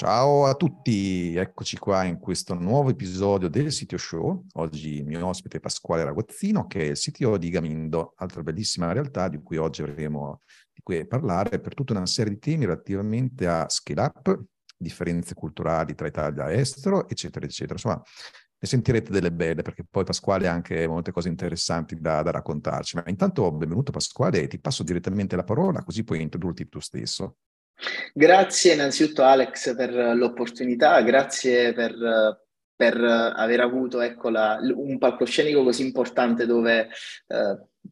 Ciao a tutti, eccoci qua in questo nuovo episodio del CTO Show. Oggi il mio ospite è Pasquale Ragozzino, che è il CTO di Gamindo, altra bellissima realtà di cui oggi avremo di cui parlare per tutta una serie di temi relativamente a scale up, differenze culturali tra Italia e estero, eccetera, eccetera. Insomma, ne sentirete delle belle, perché poi Pasquale ha anche molte cose interessanti da raccontarci. Ma intanto benvenuto Pasquale, ti passo direttamente la parola, così puoi introdurti tu stesso. Grazie innanzitutto Alex per l'opportunità, grazie per aver avuto un palcoscenico così importante dove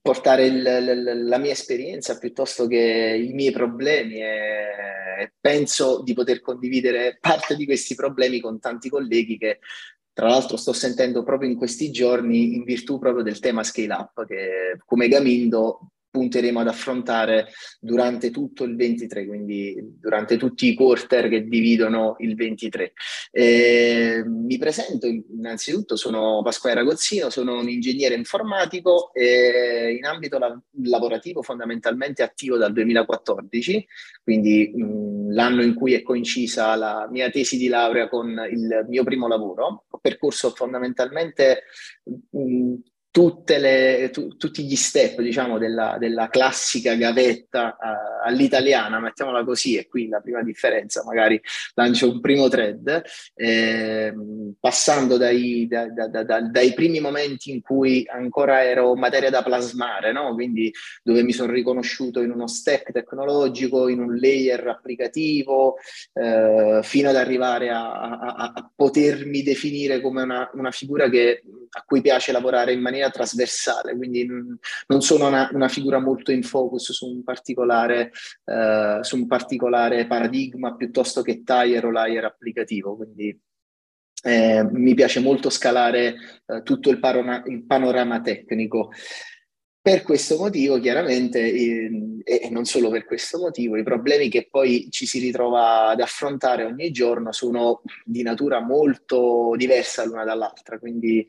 portare la mia esperienza piuttosto che i miei problemi e penso di poter condividere parte di questi problemi con tanti colleghi che tra l'altro sto sentendo proprio in questi giorni in virtù proprio del tema scale up che come Gamindo punteremo ad affrontare durante tutto il 23, quindi durante tutti i quarter che dividono il 23. Mi presento innanzitutto, sono Pasquale Ragozzino, sono un ingegnere informatico e in ambito lavorativo fondamentalmente attivo dal 2014, quindi l'anno in cui è coincisa la mia tesi di laurea con il mio primo lavoro. Ho percorso fondamentalmente tutti gli step, diciamo, della classica gavetta all'italiana, mettiamola così, e qui la prima differenza, magari lancio un primo thread, passando dai primi momenti in cui ancora ero materia da plasmare, no? Quindi dove mi sono riconosciuto in uno stack tecnologico, in un layer applicativo, fino ad arrivare a potermi definire come una figura a cui piace lavorare in maniera trasversale, quindi non sono una figura molto in focus su un particolare paradigma piuttosto che tier o layer applicativo, quindi mi piace molto scalare tutto il panorama tecnico. Per questo motivo, chiaramente, e non solo per questo motivo, i problemi che poi ci si ritrova ad affrontare ogni giorno sono di natura molto diversa l'una dall'altra, quindi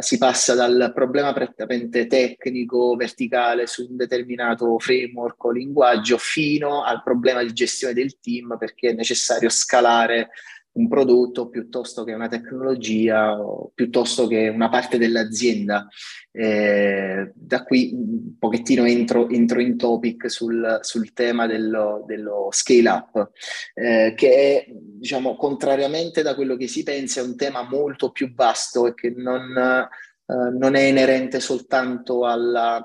si passa dal problema prettamente tecnico, verticale, su un determinato framework o linguaggio, fino al problema di gestione del team, perché è necessario scalare un prodotto piuttosto che una tecnologia o piuttosto che una parte dell'azienda. Da qui un pochettino entro in topic sul tema dello scale up, che è, diciamo, contrariamente da quello che si pensa, è un tema molto più vasto e che non è inerente soltanto alla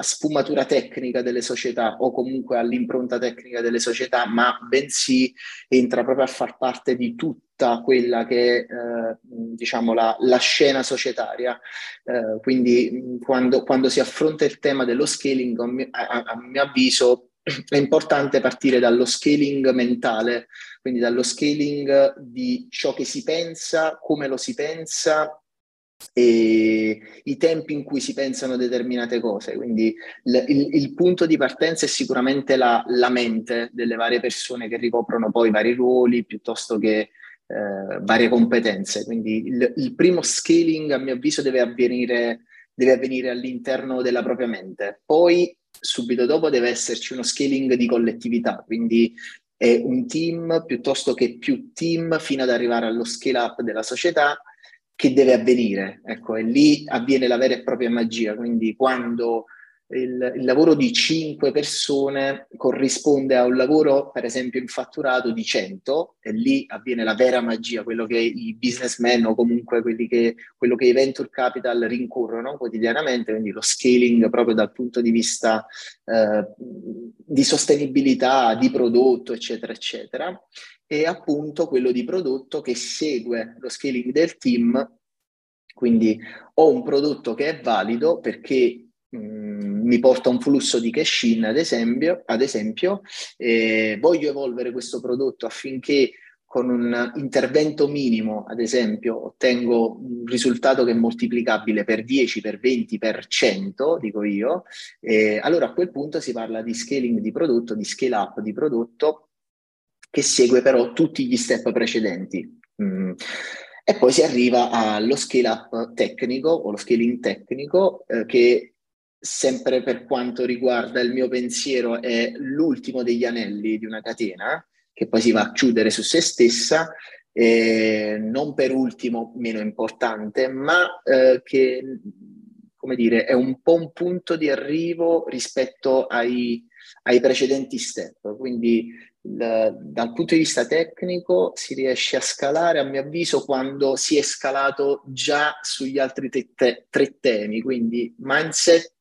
sfumatura tecnica delle società o comunque all'impronta tecnica delle società, ma bensì entra proprio a far parte di tutta quella che è diciamo la scena societaria. Quindi quando si affronta il tema dello scaling, a mio avviso è importante partire dallo scaling mentale, quindi dallo scaling di ciò che si pensa, come lo si pensa e i tempi in cui si pensano determinate cose. Quindi il punto di partenza è sicuramente la mente delle varie persone che ricoprono poi vari ruoli piuttosto che varie competenze. Quindi il primo scaling, a mio avviso, deve avvenire all'interno della propria mente. Poi subito dopo deve esserci uno scaling di collettività, quindi è un team piuttosto che più team, fino ad arrivare allo scale up della società che deve avvenire, ecco, e lì avviene la vera e propria magia. Quindi quando il lavoro di 5 persone corrisponde a un lavoro, per esempio, in fatturato di 100, e lì avviene la vera magia, quello che i businessmen o comunque quello che i venture capital rincorrono quotidianamente, quindi lo scaling proprio dal punto di vista di sostenibilità, di prodotto, eccetera, eccetera. E appunto quello di prodotto che segue lo scaling del team, quindi ho un prodotto che è valido perché mi porta un flusso di cash in, ad esempio voglio evolvere questo prodotto affinché con un intervento minimo, ad esempio, ottengo un risultato che è moltiplicabile per 10, per 20, per 100, dico io, allora a quel punto si parla di scaling di prodotto, di scale up di prodotto, che segue però tutti gli step precedenti. E poi si arriva allo scale up tecnico o lo scaling tecnico, che sempre per quanto riguarda il mio pensiero è l'ultimo degli anelli di una catena, che poi si va a chiudere su se stessa, non per ultimo meno importante, ma che, come dire, è un po' un punto di arrivo rispetto ai precedenti step. Quindi dal punto di vista tecnico si riesce a scalare, a mio avviso, quando si è scalato già sugli altri tre temi, quindi mindset,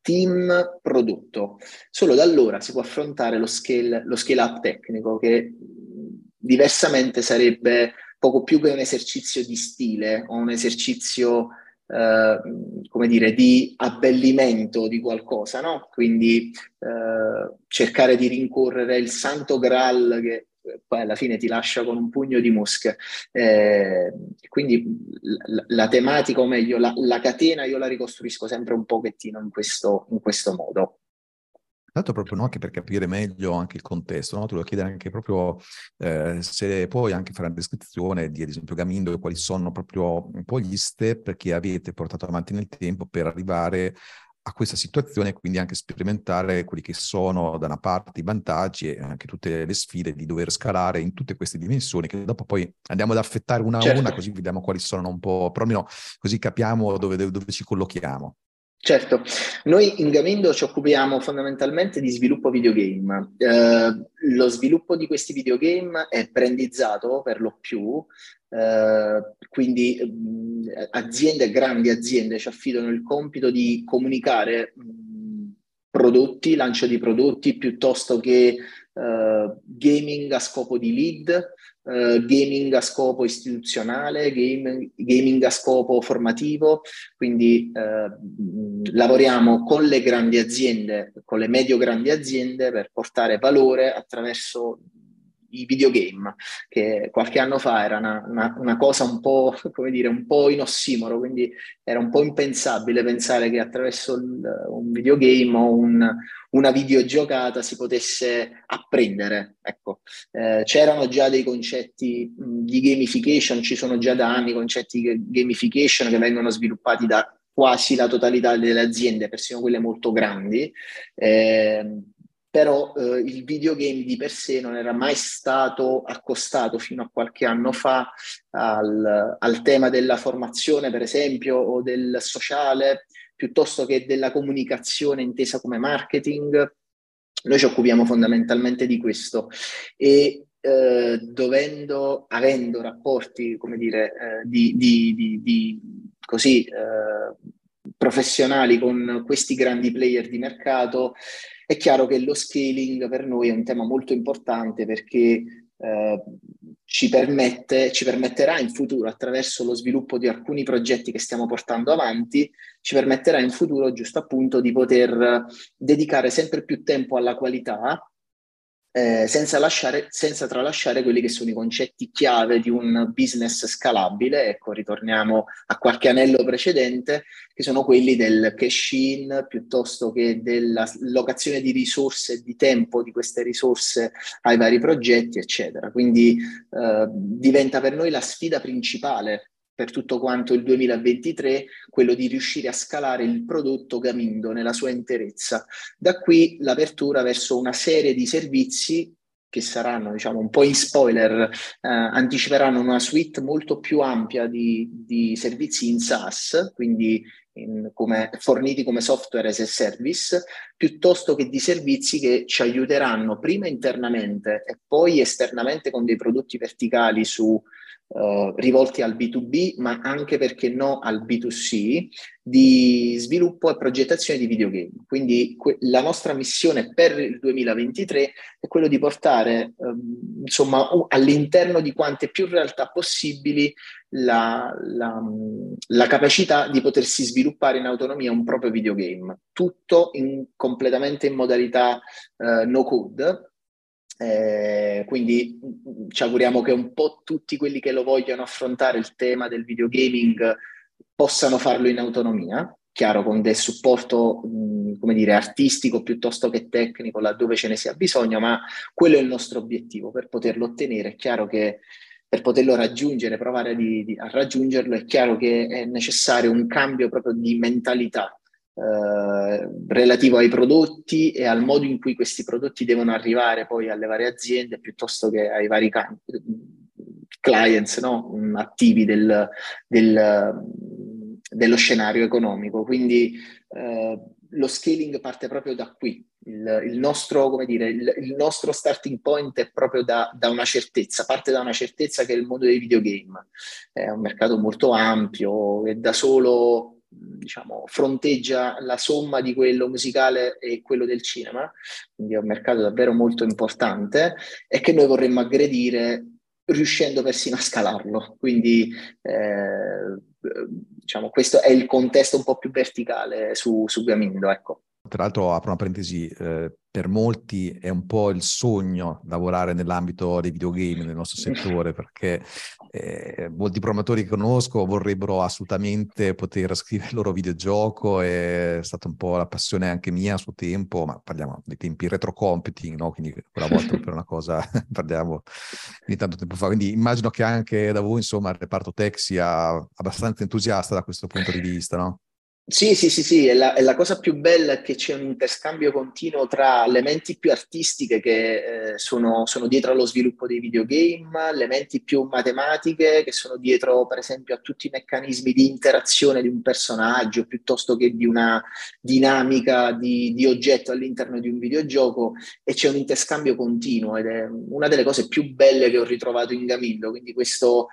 team, prodotto. Solo da allora si può affrontare lo scale up tecnico, che diversamente sarebbe poco più che un esercizio di stile o un esercizio, come dire, di abbellimento di qualcosa, no? Quindi cercare di rincorrere il santo graal che poi alla fine ti lascia con un pugno di mosche. Quindi la tematica, o meglio la catena, io la ricostruisco sempre un pochettino in questo modo. Tanto proprio, no, anche per capire meglio anche il contesto, no? Ti voglio chiedere anche proprio se puoi anche fare una descrizione di, ad esempio, Gamindo, quali sono proprio un po' gli step che avete portato avanti nel tempo per arrivare a questa situazione, quindi anche sperimentare quelli che sono da una parte i vantaggi e anche tutte le sfide di dover scalare in tutte queste dimensioni, che dopo poi andiamo ad affettare una certo. A una, così vediamo quali sono un po', però almeno così capiamo dove ci collochiamo. Certo, noi in Gamindo ci occupiamo fondamentalmente di sviluppo videogame. Lo sviluppo di questi videogame è brandizzato per lo più, quindi aziende, grandi aziende ci affidano il compito di comunicare prodotti, lancio di prodotti, piuttosto che gaming a scopo di lead, gaming a scopo istituzionale, gaming a scopo formativo. Quindi lavoriamo con le grandi aziende, con le medio-grandi aziende, per portare valore attraverso i videogame, che qualche anno fa era una cosa un po', come dire, un po' in ossimoro, quindi era un po' impensabile pensare che attraverso un videogame o una videogiocata si potesse apprendere. Ecco, c'erano già dei concetti di gamification, ci sono già da anni concetti di gamification che vengono sviluppati da quasi la totalità delle aziende, persino quelle molto grandi, però il videogame di per sé non era mai stato accostato fino a qualche anno fa al tema della formazione, per esempio, o del sociale, piuttosto che della comunicazione intesa come marketing. Noi ci occupiamo fondamentalmente di questo e avendo rapporti, come dire, professionali con questi grandi player di mercato, è chiaro che lo scaling per noi è un tema molto importante, perché ci permetterà in futuro, attraverso lo sviluppo di alcuni progetti che stiamo portando avanti, ci permetterà in futuro, giusto appunto, di poter dedicare sempre più tempo alla qualità, senza tralasciare quelli che sono i concetti chiave di un business scalabile. Ecco, ritorniamo a qualche anello precedente, che sono quelli del cash in, piuttosto che della locazione di risorse e di tempo di queste risorse ai vari progetti, eccetera. Quindi diventa per noi la sfida principale per tutto quanto il 2023, quello di riuscire a scalare il prodotto Gamindo nella sua interezza. Da qui l'apertura verso una serie di servizi che saranno, diciamo, un po' in spoiler, anticiperanno una suite molto più ampia di servizi in SaaS, quindi forniti come software as a service, piuttosto che di servizi che ci aiuteranno prima internamente e poi esternamente con dei prodotti verticali su rivolti al B2B, ma anche, perché no, al B2C, di sviluppo e progettazione di videogame. Quindi la nostra missione per il 2023 è quello di portare all'interno di quante più realtà possibili la capacità di potersi sviluppare in autonomia un proprio videogame, tutto completamente in modalità no code. Quindi ci auguriamo che un po' tutti quelli che lo vogliono affrontare il tema del videogaming possano farlo in autonomia, chiaro, con del supporto artistico piuttosto che tecnico laddove ce ne sia bisogno, ma quello è il nostro obiettivo. Per poterlo ottenere è chiaro che per poterlo raggiungere, provare a raggiungerlo, è chiaro che è necessario un cambio proprio di mentalità relativo ai prodotti e al modo in cui questi prodotti devono arrivare poi alle varie aziende piuttosto che ai vari clients, no? Attivi dello scenario economico. Quindi lo scaling parte proprio da qui. Il nostro, il nostro starting point è proprio da una certezza, parte da una certezza che è il mondo dei videogame. È un mercato molto ampio e da solo fronteggia la somma di quello musicale e quello del cinema, quindi è un mercato davvero molto importante e che noi vorremmo aggredire riuscendo persino a scalarlo. Quindi questo è il contesto un po' più verticale su Gamindo, ecco. Tra l'altro apro una parentesi, per molti è un po' il sogno lavorare nell'ambito dei videogame nel nostro settore, perché molti programmatori che conosco vorrebbero assolutamente poter scrivere il loro videogioco. È stata un po' la passione anche mia a suo tempo, ma parliamo dei tempi retrocomputing, no? Quindi quella volta per una cosa parliamo di tanto tempo fa, quindi immagino che anche da voi il reparto tech sia abbastanza entusiasta da questo punto di vista, no? Sì, è la cosa più bella che c'è un interscambio continuo tra le menti più artistiche che sono dietro allo sviluppo dei videogame, le menti più matematiche che sono dietro per esempio a tutti i meccanismi di interazione di un personaggio piuttosto che di una dinamica di oggetto all'interno di un videogioco, e c'è un interscambio continuo ed è una delle cose più belle che ho ritrovato in Gamindo, quindi questo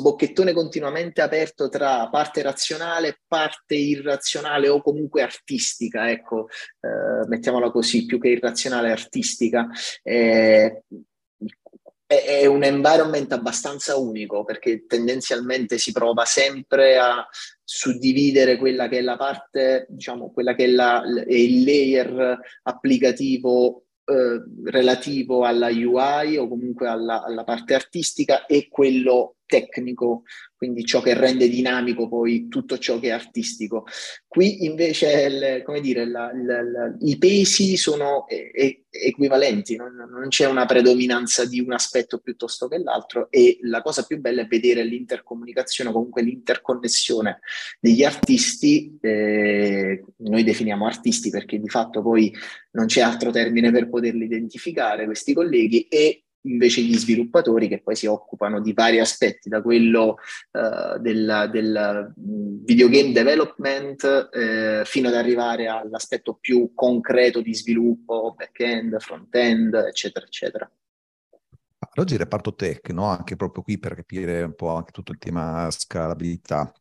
bocchettone continuamente aperto tra parte razionale, parte irrazionale o comunque artistica, ecco, mettiamola così, più che irrazionale, artistica. È un environment abbastanza unico, perché tendenzialmente si prova sempre a suddividere quella che è la parte, quella che è il layer applicativo relativo alla UI o comunque alla parte artistica, e quello tecnico, quindi ciò che rende dinamico poi tutto ciò che è artistico. Qui invece i pesi sono equivalenti, non c'è una predominanza di un aspetto piuttosto che l'altro, e la cosa più bella è vedere l'intercomunicazione, comunque l'interconnessione degli artisti. Noi definiamo artisti perché di fatto poi non c'è altro termine per poterli identificare, questi colleghi, e invece gli sviluppatori, che poi si occupano di vari aspetti, da quello del videogame development fino ad arrivare all'aspetto più concreto di sviluppo, back-end, front-end, eccetera, eccetera. Oggi il reparto tech, no? Anche proprio qui per capire un po' anche tutto il tema scalabilità.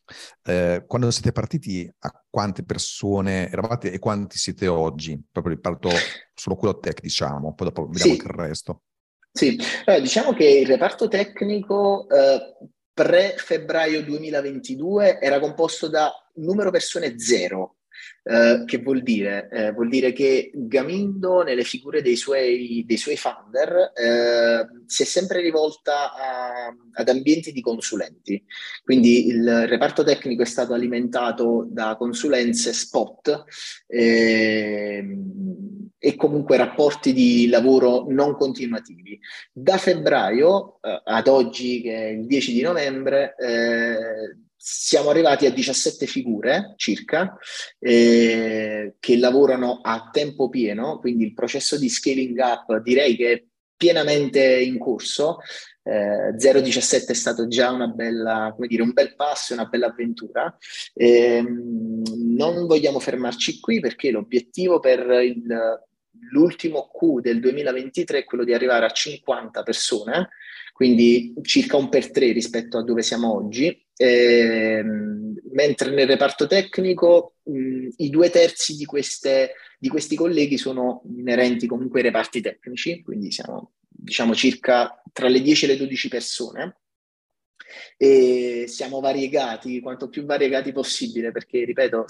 Quando siete partiti, a quante persone eravate e quanti siete oggi? Proprio il reparto, solo quello tech, poi dopo vediamo anche il resto. Sì, allora, diciamo che il reparto tecnico pre-febbraio 2022 era composto da numero persone zero. Che vuol dire? Vuol dire che Gamindo, nelle figure dei suoi founder, si è sempre rivolta ad ambienti di consulenti. Quindi il reparto tecnico è stato alimentato da consulenze spot e comunque rapporti di lavoro non continuativi. Da febbraio ad oggi, che è il 10 di novembre, siamo arrivati a 17 figure circa che lavorano a tempo pieno, quindi il processo di scaling up direi che è pienamente in corso. 0,17 è stato già una bella, un bel passo, una bella avventura. Non vogliamo fermarci qui, perché l'obiettivo per il l'ultimo Q del 2023 è quello di arrivare a 50 persone, quindi circa 1 per 3 rispetto a dove siamo oggi, mentre nel reparto tecnico i 2 terzi di questi colleghi sono inerenti comunque ai reparti tecnici, quindi siamo diciamo circa tra le 10 e le 12 persone. E siamo variegati, quanto più variegati possibile, perché ripeto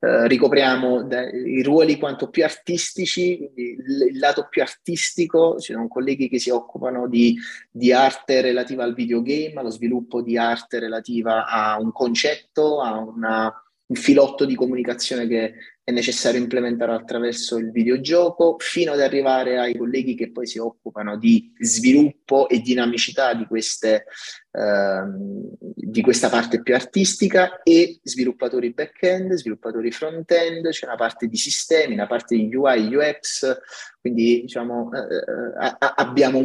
ricopriamo i ruoli quanto più artistici, quindi il lato più artistico, ci sono colleghi che si occupano di arte relativa al videogame, allo sviluppo di arte relativa a un concetto, a un filotto di comunicazione che è necessario implementare attraverso il videogioco, fino ad arrivare ai colleghi che poi si occupano di sviluppo e dinamicità di questa parte più artistica, e sviluppatori back-end, sviluppatori front-end, c'è una parte di sistemi, una parte di UI, UX, quindi diciamo abbiamo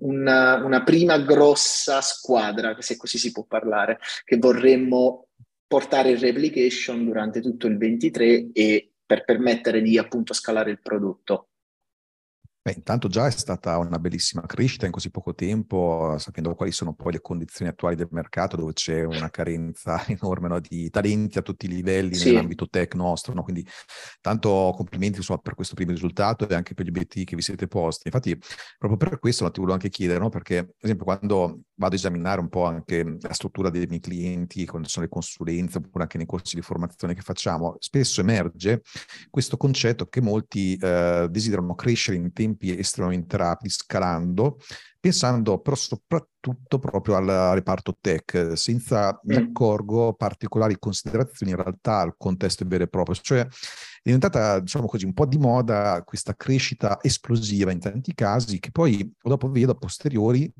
una prima grossa squadra, se così si può parlare, che vorremmo portare in replication durante tutto il 23 e per permettere di appunto scalare il prodotto. Beh, intanto già è stata una bellissima crescita in così poco tempo, sapendo quali sono poi le condizioni attuali del mercato, dove c'è una carenza enorme, no, di talenti a tutti i livelli, sì, nell'ambito tech nostro, no? Quindi tanto complimenti, insomma, per questo primo risultato e anche per gli obiettivi che vi siete posti. Infatti proprio per questo ti volevo anche chiedere, no? Perché ad esempio quando vado a esaminare un po' anche la struttura dei miei clienti, quando sono le consulenze oppure anche nei corsi di formazione che facciamo, spesso emerge questo concetto che molti desiderano crescere in tempi estremamente rapidi, scalando, pensando però soprattutto proprio al reparto tech, senza, mi accorgo, particolari considerazioni in realtà al contesto vero e proprio. Cioè è diventata, diciamo così, un po' di moda questa crescita esplosiva in tanti casi, che poi dopo vedo a posteriori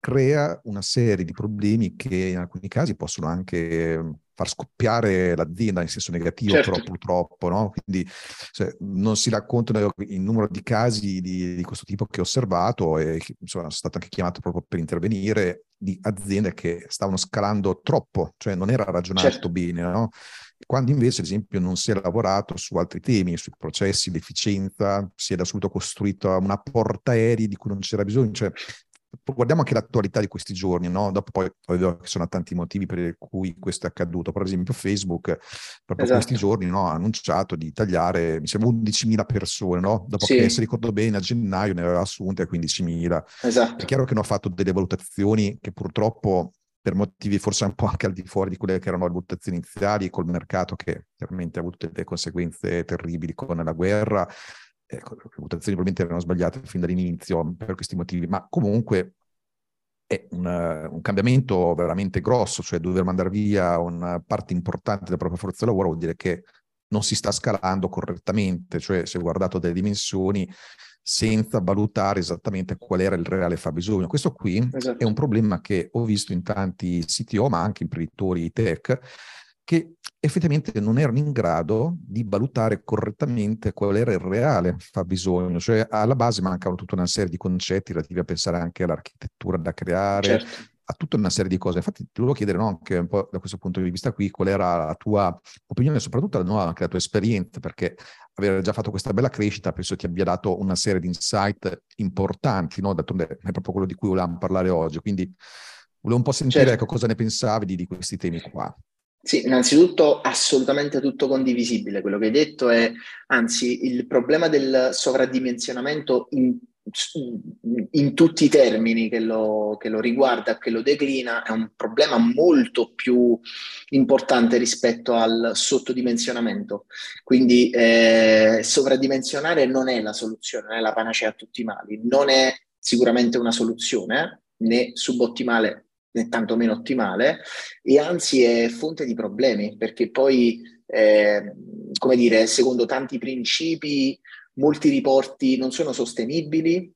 crea una serie di problemi che in alcuni casi possono anche far scoppiare l'azienda in senso negativo, certo, però purtroppo, no? Quindi cioè, non si raccontano il numero di casi di questo tipo che ho osservato e che, insomma, sono stato anche chiamato proprio per intervenire, di aziende che stavano scalando troppo, cioè non era ragionato, certo, bene, no? Quando invece, ad esempio, non si è lavorato su altri temi, sui processi, l'efficienza, si è da subito costruita una portaerei di cui non c'era bisogno, cioè guardiamo anche l'attualità di questi giorni, no? Dopo poi vedo che sono tanti motivi per cui questo è accaduto, per esempio Facebook proprio, esatto, questi giorni, no, ha annunciato di tagliare, mi sembra, 11.000 persone, no? Dopo, sì, che, se ricordo bene, a gennaio ne aveva assunte a 15.000, esatto. È chiaro che hanno fatto delle valutazioni che purtroppo, per motivi forse un po' anche al di fuori di quelle che erano le valutazioni iniziali, col mercato che chiaramente ha avuto delle conseguenze terribili con la guerra. Ecco, le valutazioni probabilmente erano sbagliate fin dall'inizio per questi motivi, ma comunque è un cambiamento veramente grosso, cioè dover mandare via una parte importante della propria forza lavoro vuol dire che non si sta scalando correttamente, cioè si è guardato delle dimensioni senza valutare esattamente qual era il reale fabbisogno. Questo qui, esatto, è un problema che ho visto in tanti CTO, ma anche imprenditori tech, che effettivamente non erano in grado di valutare correttamente qual era il reale fabbisogno, cioè alla base mancano tutta una serie di concetti relativi a pensare anche all'architettura da creare, certo, a tutta una serie di cose. Infatti ti volevo chiedere, no, anche un po' da questo punto di vista qui, qual era la tua opinione, soprattutto anche la tua esperienza, perché aver già fatto questa bella crescita penso ti abbia dato una serie di insight importanti, no? D'altronde è proprio quello di cui volevamo parlare oggi, quindi volevo un po' sentire, certo, ecco, cosa ne pensavi di questi temi qua. Sì, innanzitutto assolutamente tutto condivisibile, quello che hai detto è, anzi, il problema del sovradimensionamento in tutti i termini che lo riguarda, che lo declina, è un problema molto più importante rispetto al sottodimensionamento. Quindi sovradimensionare non è la soluzione, non è la panacea a tutti i mali, non è sicuramente una soluzione, né subottimale né tantomeno ottimale, e anzi è fonte di problemi, perché poi, come dire, secondo tanti principi, molti riporti non sono sostenibili,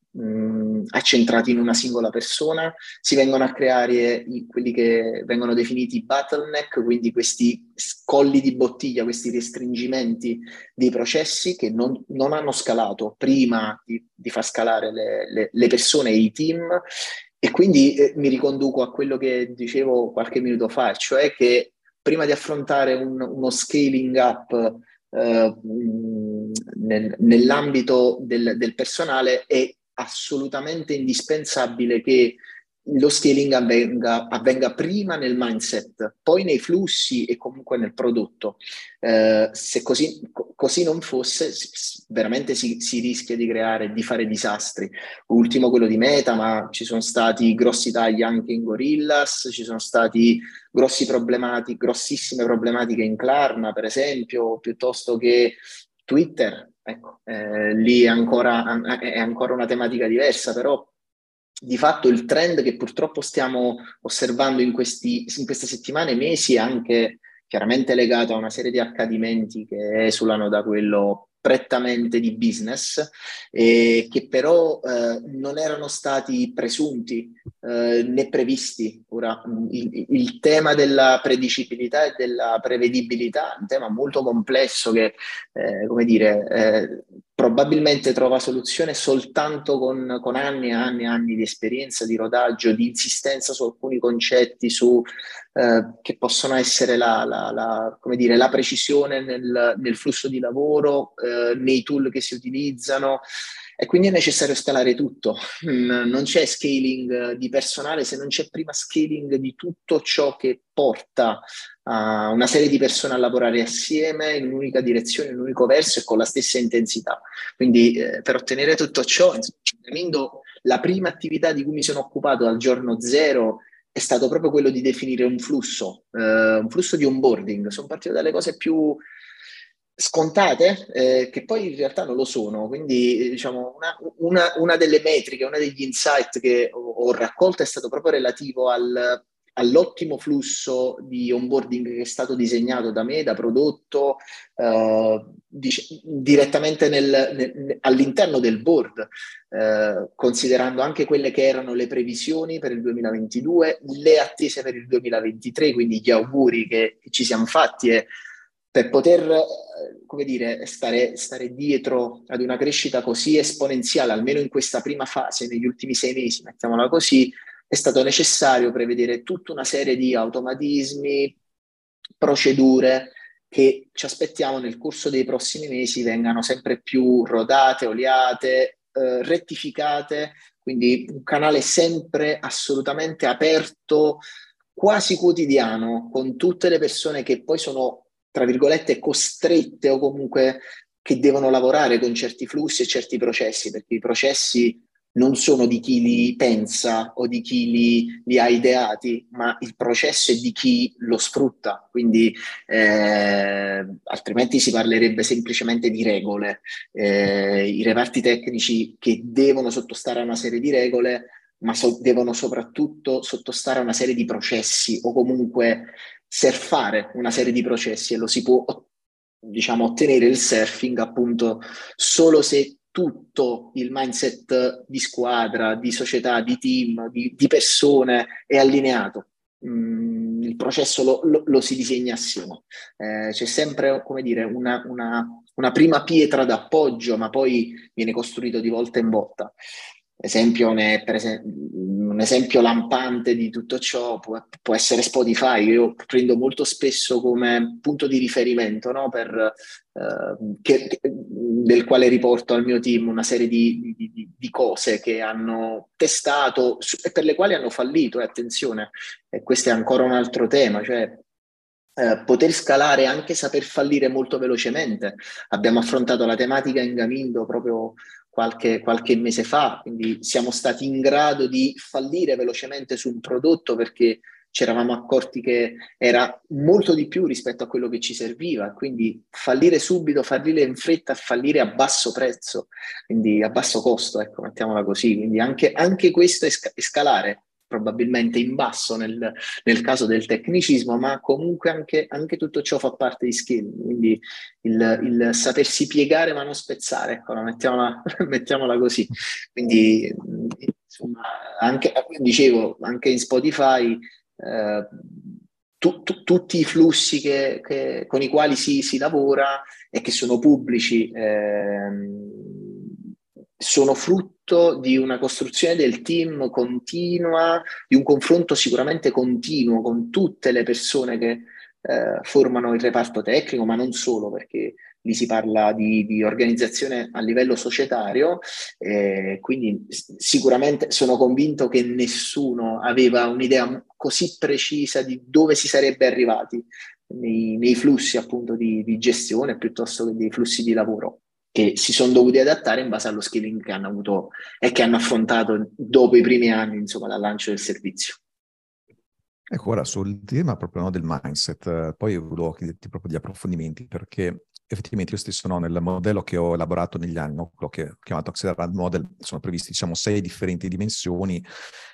accentrati in una singola persona, si vengono a creare quelli che vengono definiti bottleneck, quindi questi colli di bottiglia, questi restringimenti dei processi che non hanno scalato prima di far scalare le persone e i team. E quindi mi riconduco a quello che dicevo qualche minuto fa, cioè che prima di affrontare uno scaling up nell'ambito del personale è assolutamente indispensabile che lo scaling avvenga prima nel mindset, poi nei flussi e comunque nel prodotto. Se così non fosse, veramente si rischia di fare disastri. Ultimo quello di Meta, ma ci sono stati grossi tagli anche in Gorillas, ci sono stati grossissime problematiche in Klarna, per esempio, piuttosto che Twitter. Ecco, lì è ancora una tematica diversa, però di fatto il trend che purtroppo stiamo osservando in queste settimane, mesi, è anche chiaramente legato a una serie di accadimenti che esulano da quello prettamente di business, che però non erano stati presunti né previsti. Ora, il tema della predicibilità e della prevedibilità è un tema molto complesso che, probabilmente trova soluzione soltanto con anni e anni e anni di esperienza, di rodaggio, di insistenza su alcuni concetti, che possono essere la precisione nel flusso di lavoro, nei tool che si utilizzano. E quindi è necessario scalare tutto. Non c'è scaling di personale se non c'è prima scaling di tutto ciò che porta a una serie di persone a lavorare assieme in un'unica direzione, in un unico verso e con la stessa intensità. Quindi per ottenere tutto ciò, Gamindo, la prima attività di cui mi sono occupato dal giorno zero è stato proprio quello di definire un flusso di onboarding. Sono partito dalle cose più scontate, che poi in realtà non lo sono, quindi diciamo una delle metriche, una degli insight che ho raccolto è stato proprio relativo all'ottimo flusso di onboarding che è stato disegnato da me, da prodotto, direttamente all'interno del board, considerando anche quelle che erano le previsioni per il 2022, le attese per il 2023, quindi gli auguri che ci siamo fatti, e per poter, stare dietro ad una crescita così esponenziale, almeno in questa prima fase, negli ultimi 6 mesi, mettiamola così, è stato necessario prevedere tutta una serie di automatismi, procedure che ci aspettiamo nel corso dei prossimi mesi vengano sempre più rodate, oliate, rettificate, quindi un canale sempre assolutamente aperto, quasi quotidiano, con tutte le persone che poi sono, tra virgolette, costrette o comunque che devono lavorare con certi flussi e certi processi, perché i processi non sono di chi li pensa o di chi li ha ideati, ma il processo è di chi lo sfrutta, quindi altrimenti si parlerebbe semplicemente di regole. I reparti tecnici che devono sottostare a una serie di regole, ma devono soprattutto sottostare a una serie di processi, o comunque surfare una serie di processi, e lo si può, ottenere il surfing appunto solo se tutto il mindset di squadra, di società, di team, di persone è allineato. Il processo lo si disegna assieme. C'è sempre, una prima pietra d'appoggio, ma poi viene costruito di volta in volta. Un esempio lampante di tutto ciò può essere Spotify. Io prendo molto spesso come punto di riferimento, no? Del quale riporto al mio team una serie di cose che hanno testato e per le quali hanno fallito. Attenzione, questo è ancora un altro tema, cioè poter scalare e anche saper fallire molto velocemente. Abbiamo affrontato la tematica in Gamindo proprio qualche mese fa, quindi siamo stati in grado di fallire velocemente su un prodotto perché ci eravamo accorti che era molto di più rispetto a quello che ci serviva, quindi fallire subito, fallire in fretta, fallire a basso prezzo, quindi a basso costo, ecco, mettiamola così. Quindi anche questo è scalare, probabilmente in basso nel caso del tecnicismo, ma comunque anche tutto ciò fa parte di skill, quindi il sapersi piegare ma non spezzare, ecco, mettiamola così. Quindi insomma, anche in Spotify tutti i flussi con i quali si lavora e che sono pubblici sono frutto di una costruzione del team continua, di un confronto sicuramente continuo con tutte le persone che formano il reparto tecnico, ma non solo, perché lì si parla di organizzazione a livello societario, quindi sicuramente sono convinto che nessuno aveva un'idea così precisa di dove si sarebbe arrivati nei flussi appunto di gestione piuttosto che dei flussi di lavoro, che si sono dovuti adattare in base allo scaling che hanno avuto e che hanno affrontato dopo i primi anni, insomma, dal lancio del servizio. Ecco, ora sul tema proprio, no, del mindset, poi volevo chiederti proprio gli approfondimenti, perché effettivamente io stesso, no, nel modello che ho elaborato negli anni, no, quello che ho chiamato Accelerant Model, sono previsti, diciamo, 6 differenti dimensioni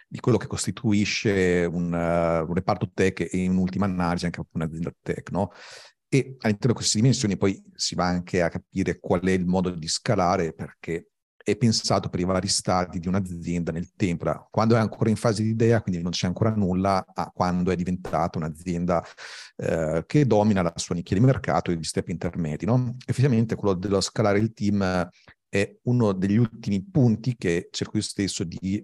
di quello che costituisce un reparto tech e in ultima analisi anche un'azienda tech, no? E all'interno di queste dimensioni poi si va anche a capire qual è il modo di scalare, perché è pensato per i vari stati di un'azienda nel tempo, quando è ancora in fase di idea, quindi non c'è ancora nulla, a quando è diventata un'azienda che domina la sua nicchia di mercato e gli step intermedi, no? Effettivamente quello dello scalare il team è uno degli ultimi punti che cerco io stesso di...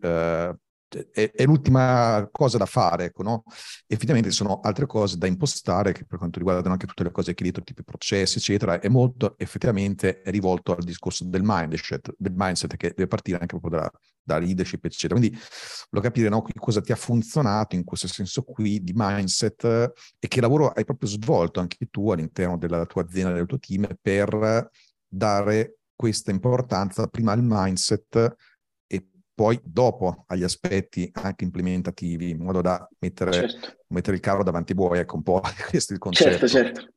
È l'ultima cosa da fare, ecco, no? Effettivamente sono altre cose da impostare che per quanto riguardano anche tutte le cose che hai detto, tipo i processi, eccetera, è molto effettivamente è rivolto al discorso del mindset che deve partire anche proprio da leadership, eccetera. Quindi voglio capire, no, cosa ti ha funzionato in questo senso qui di mindset e che lavoro hai proprio svolto anche tu all'interno della tua azienda, del tuo team, per dare questa importanza prima al mindset, poi dopo agli aspetti anche implementativi, in modo da mettere il carro davanti ai buoi, ecco un po' questo è il concetto. Certo.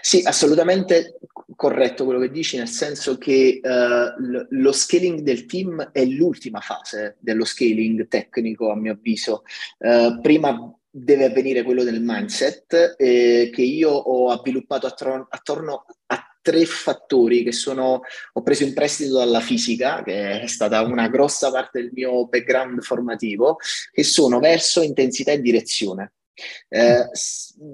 Sì, assolutamente corretto quello che dici, nel senso che lo scaling del team è l'ultima fase dello scaling tecnico, a mio avviso. Prima deve avvenire quello del mindset, che io ho avviluppato attorno a 3 fattori che ho preso in prestito dalla fisica, che è stata una grossa parte del mio background formativo, che sono verso, intensità e direzione.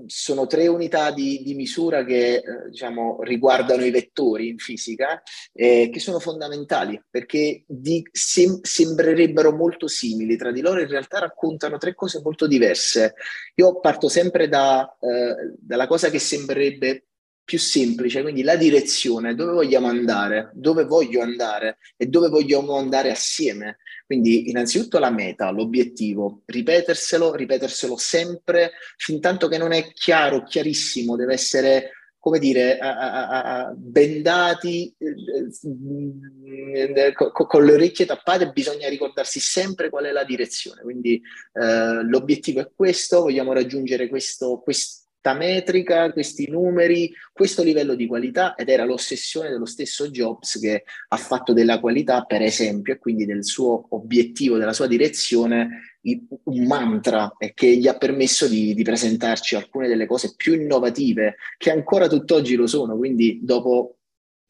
Sono 3 unità di misura che diciamo riguardano i vettori in fisica, che sono fondamentali perché sembrerebbero molto simili tra di loro, in realtà raccontano 3 cose molto diverse. Io parto sempre dalla cosa che sembrerebbe più semplice, quindi la direzione, dove voglio andare e dove vogliamo andare assieme. Quindi innanzitutto la meta, l'obiettivo, ripeterselo sempre, fin tanto che non è chiaro, chiarissimo, deve essere, come dire, bendati, con le orecchie tappate, bisogna ricordarsi sempre qual è la direzione. Quindi l'obiettivo è questo, vogliamo raggiungere questa metrica, questi numeri, questo livello di qualità, ed era l'ossessione dello stesso Jobs, che ha fatto della qualità, per esempio, e quindi del suo obiettivo, della sua direzione, un mantra, e che gli ha permesso di presentarci alcune delle cose più innovative che ancora tutt'oggi lo sono. Quindi dopo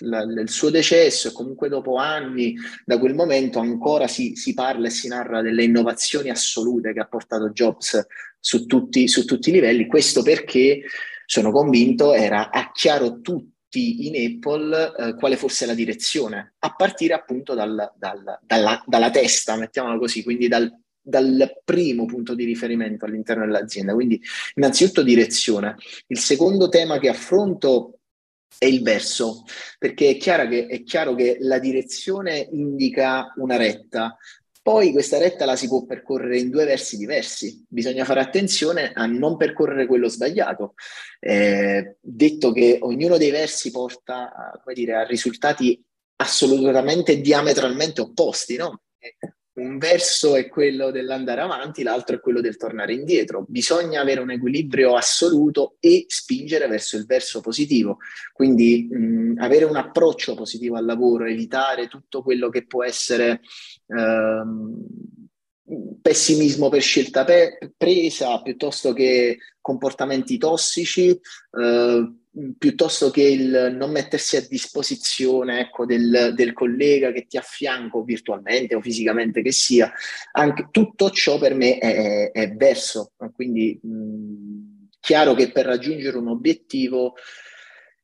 il suo decesso e comunque dopo anni da quel momento ancora si parla e si narra delle innovazioni assolute che ha portato Jobs su tutti i livelli. Questo perché sono convinto era a chiaro tutti in Apple quale fosse la direzione, a partire appunto dalla testa, mettiamola così, quindi dal primo punto di riferimento all'interno dell'azienda. Quindi innanzitutto direzione. Il secondo tema che affronto è il verso, perché è chiaro che la direzione indica una retta, poi questa retta la si può percorrere in 2 versi diversi, bisogna fare attenzione a non percorrere quello sbagliato, detto che ognuno dei versi porta a risultati assolutamente diametralmente opposti, no? Un verso è quello dell'andare avanti, l'altro è quello del tornare indietro. Bisogna avere un equilibrio assoluto e spingere verso il verso positivo. Quindi avere un approccio positivo al lavoro, evitare tutto quello che può essere pessimismo per scelta presa, piuttosto che comportamenti tossici, piuttosto che il non mettersi a disposizione, ecco, del collega che ti ha a fianco virtualmente o fisicamente che sia. Anche tutto ciò per me è verso. Quindi chiaro che per raggiungere un obiettivo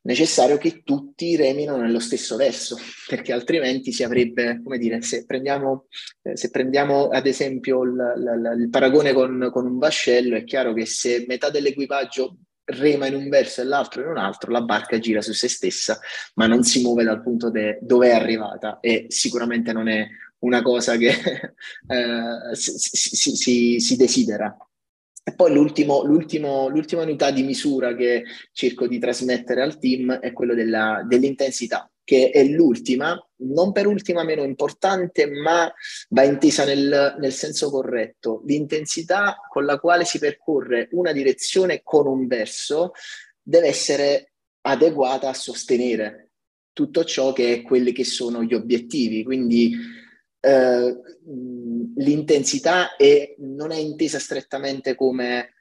necessario che tutti remino nello stesso verso, perché altrimenti si avrebbe, se prendiamo ad esempio il paragone con un vascello, è chiaro che se metà dell'equipaggio rema in un verso e l'altro in un altro, la barca gira su se stessa, ma non si muove dal punto dove è arrivata, e sicuramente non è una cosa che si desidera. E poi l'ultima unità di misura che cerco di trasmettere al team è quello dell'intensità, che è l'ultima, non per ultima meno importante, ma va intesa nel senso corretto. L'intensità con la quale si percorre una direzione con un verso deve essere adeguata a sostenere tutto ciò che è quelli che sono gli obiettivi, quindi... l'intensità non è intesa strettamente come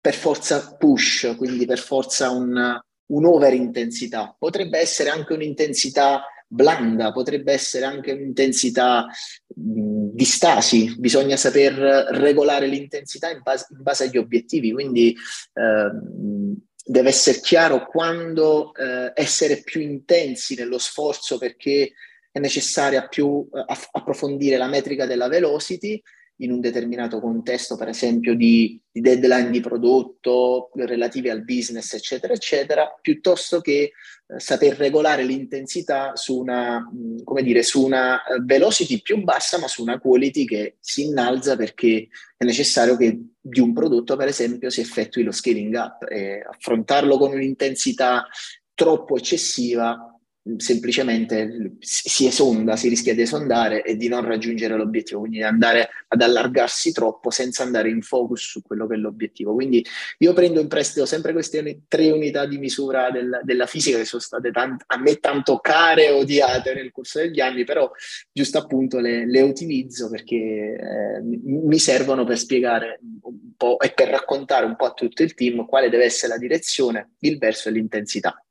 per forza push, quindi per forza un overintensità. Potrebbe essere anche un'intensità blanda, potrebbe essere anche un'intensità di stasi. Bisogna saper regolare l'intensità in base agli obiettivi, quindi deve essere chiaro quando essere più intensi nello sforzo, perché è necessaria più approfondire la metrica della velocity in un determinato contesto, per esempio di deadline di prodotto relativi al business, eccetera, eccetera, piuttosto che saper regolare l'intensità su una, come dire, su una velocity più bassa, ma su una quality che si innalza, perché è necessario che di un prodotto, per esempio, si effettui lo scaling up, e affrontarlo con un'intensità troppo eccessiva semplicemente si esonda, si rischia di esondare e di non raggiungere l'obiettivo, quindi andare ad allargarsi troppo senza andare in focus su quello che è l'obiettivo. Quindi io prendo in prestito sempre queste tre unità di misura della fisica, che sono state a me tanto care e odiate nel corso degli anni, però giusto appunto le utilizzo perché mi servono per spiegare un po' e per raccontare un po' a tutto il team quale deve essere la direzione, il verso e l'intensità.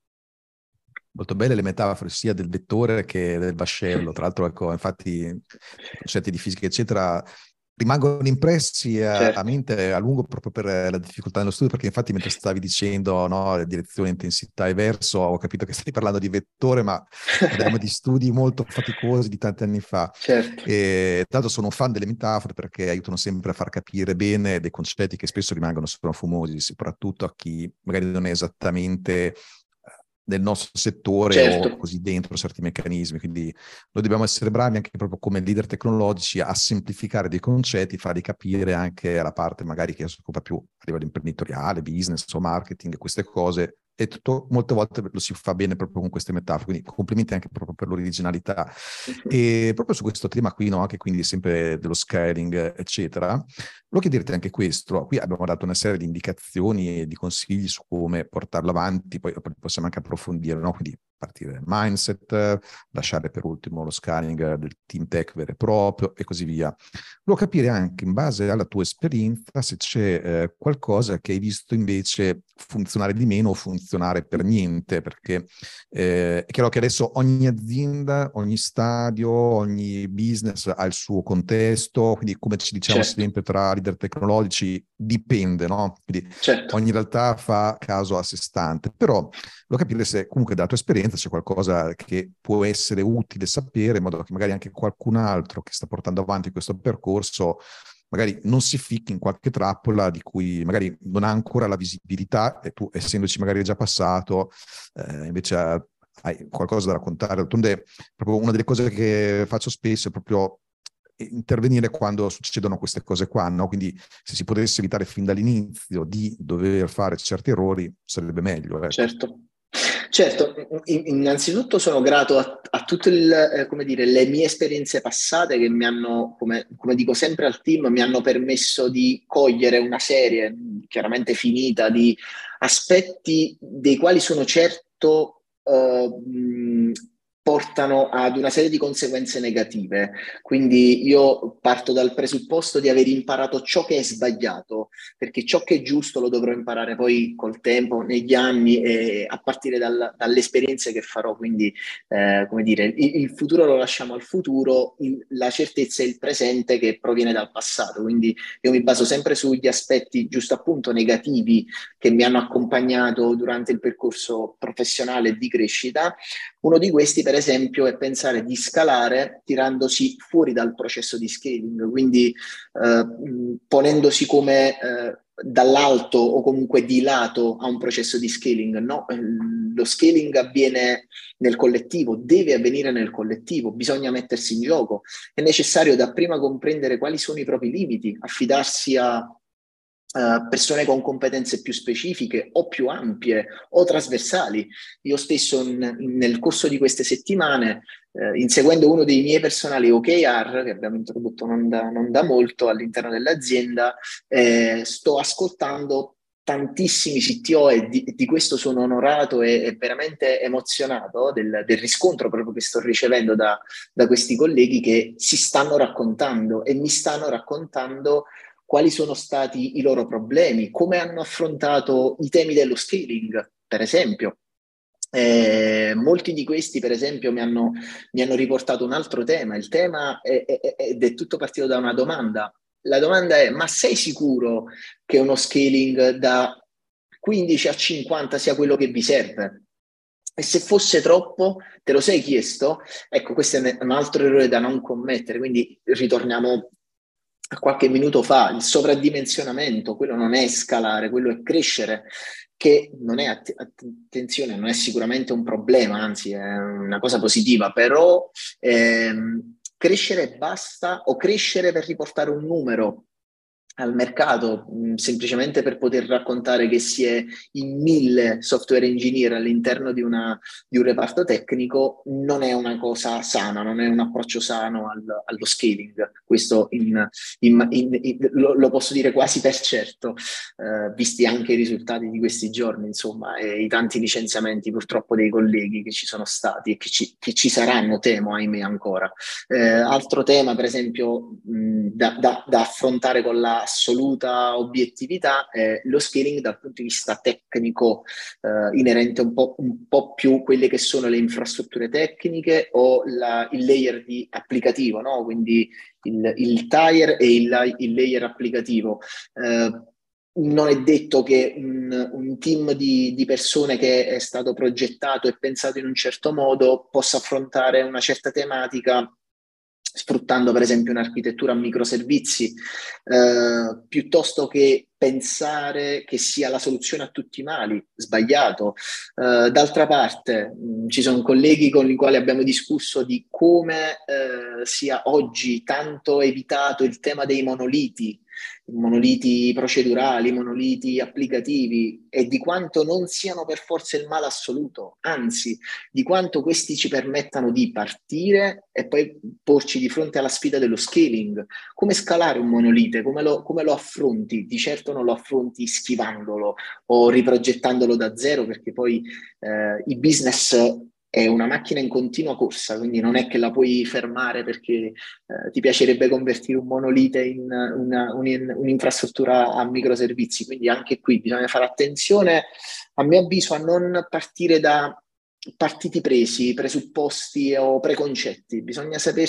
Molto belle le metafore sia del vettore che del vascello, tra l'altro ecco, infatti concetti di fisica eccetera rimangono impressi a mente a lungo proprio per la difficoltà nello studio, perché infatti mentre stavi dicendo no, direzione, intensità e verso, ho capito che stavi parlando di vettore, ma parliamo di studi molto faticosi di tanti anni fa. Certo. E tanto sono un fan delle metafore perché aiutano sempre a far capire bene dei concetti che spesso rimangono sovrafumosi, soprattutto a chi magari non è esattamente... del nostro settore. Certo. O così dentro certi meccanismi, quindi noi dobbiamo essere bravi anche proprio come leader tecnologici a semplificare dei concetti, farli capire anche alla parte magari che si occupa più a livello imprenditoriale, business o marketing, queste cose, e tutto molte volte lo si fa bene proprio con queste metafore, quindi complimenti anche proprio per l'originalità. E proprio su questo tema qui, no, anche quindi sempre dello scaling eccetera, volevo chiederti anche questo. Qui abbiamo dato una serie di indicazioni e di consigli su come portarlo avanti, poi possiamo anche approfondire, no? Quindi partire dal mindset, lasciare per ultimo lo scaling del team tech vero e proprio e così via. Volevo capire anche in base alla tua esperienza se c'è qualcosa che hai visto invece funzionare di meno o funzionare per niente, perché è chiaro che adesso ogni azienda, ogni stadio, ogni business ha il suo contesto, quindi come ci diciamo certo. sempre tra leader tecnologici dipende, no? Quindi certo. ogni realtà fa caso a sé stante, però voglio capire se comunque dalla tua esperienza c'è qualcosa che può essere utile sapere, in modo che magari anche qualcun altro che sta portando avanti questo percorso magari non si ficchi in qualche trappola di cui magari non ha ancora la visibilità, e tu essendoci magari già passato invece hai qualcosa da raccontare. D'altronde proprio una delle cose che faccio spesso è proprio intervenire quando succedono queste cose qua, no? Quindi se si potesse evitare fin dall'inizio di dover fare certi errori sarebbe meglio, ecco. Certo, innanzitutto sono grato a tutte le mie esperienze passate che mi hanno, come dico sempre al team, mi hanno permesso di cogliere una serie, chiaramente finita, di aspetti dei quali sono certo portano ad una serie di conseguenze negative. Quindi io parto dal presupposto di aver imparato ciò che è sbagliato, perché ciò che è giusto lo dovrò imparare poi col tempo, negli anni, e a partire dalle esperienze che farò. Quindi, il futuro lo lasciamo al futuro, la certezza è il presente che proviene dal passato. Quindi io mi baso sempre sugli aspetti, giusto appunto, negativi che mi hanno accompagnato durante il percorso professionale di crescita. Uno di questi, per esempio, è pensare di scalare tirandosi fuori dal processo di scaling, quindi ponendosi come dall'alto o comunque di lato a un processo di scaling, no? Lo scaling avviene nel collettivo, deve avvenire nel collettivo, bisogna mettersi in gioco, è necessario dapprima comprendere quali sono i propri limiti, affidarsi a persone con competenze più specifiche o più ampie o trasversali. Io stesso nel corso di queste settimane, inseguendo uno dei miei personali OKR che abbiamo introdotto non da molto all'interno dell'azienda, sto ascoltando tantissimi CTO e di questo sono onorato e veramente emozionato del riscontro proprio che sto ricevendo da questi colleghi che si stanno raccontando e mi stanno raccontando quali sono stati i loro problemi, come hanno affrontato i temi dello scaling, per esempio. Molti di questi, per esempio, mi hanno riportato un altro tema. Il tema ed è tutto partito da una domanda. La domanda è: ma sei sicuro che uno scaling da 15 a 50 sia quello che vi serve? E se fosse troppo, te lo sei chiesto? Ecco, questo è un altro errore da non commettere, quindi ritorniamo qualche minuto fa, il sovradimensionamento, quello non è scalare, quello è crescere, che non è, attenzione, non è sicuramente un problema, anzi è una cosa positiva, però crescere basta, o crescere per riportare un numero al mercato, semplicemente per poter raccontare che si è in 1000 software engineer all'interno di un reparto tecnico, non è una cosa sana, non è un approccio sano allo scaling. Questo lo posso dire quasi per certo, visti anche i risultati di questi giorni, insomma, e i tanti licenziamenti purtroppo dei colleghi che ci sono stati e che ci saranno, temo, ahimè, ancora. Altro tema, per esempio, da affrontare con la assoluta obiettività è lo scaling dal punto di vista tecnico, inerente un po' più quelle che sono le infrastrutture tecniche o il layer di applicativo, no? Quindi il tier e il layer applicativo. Non è detto che un team di persone che è stato progettato e pensato in un certo modo possa affrontare una certa tematica sfruttando per esempio un'architettura a microservizi, piuttosto che pensare che sia la soluzione a tutti i mali, sbagliato. D'altra parte ci sono colleghi con i quali abbiamo discusso di come sia oggi tanto evitato il tema dei monoliti procedurali, monoliti applicativi, e di quanto non siano per forza il male assoluto, anzi di quanto questi ci permettano di partire e poi porci di fronte alla sfida dello scaling. Come scalare un monolite? Come lo affronti? Di certo non lo affronti schivandolo o riprogettandolo da zero, perché poi il business è una macchina in continua corsa, quindi non è che la puoi fermare perché ti piacerebbe convertire un monolite in un'infrastruttura a microservizi. Quindi anche qui bisogna fare attenzione, a mio avviso, a non partire da partiti presi, presupposti o preconcetti. Bisogna saper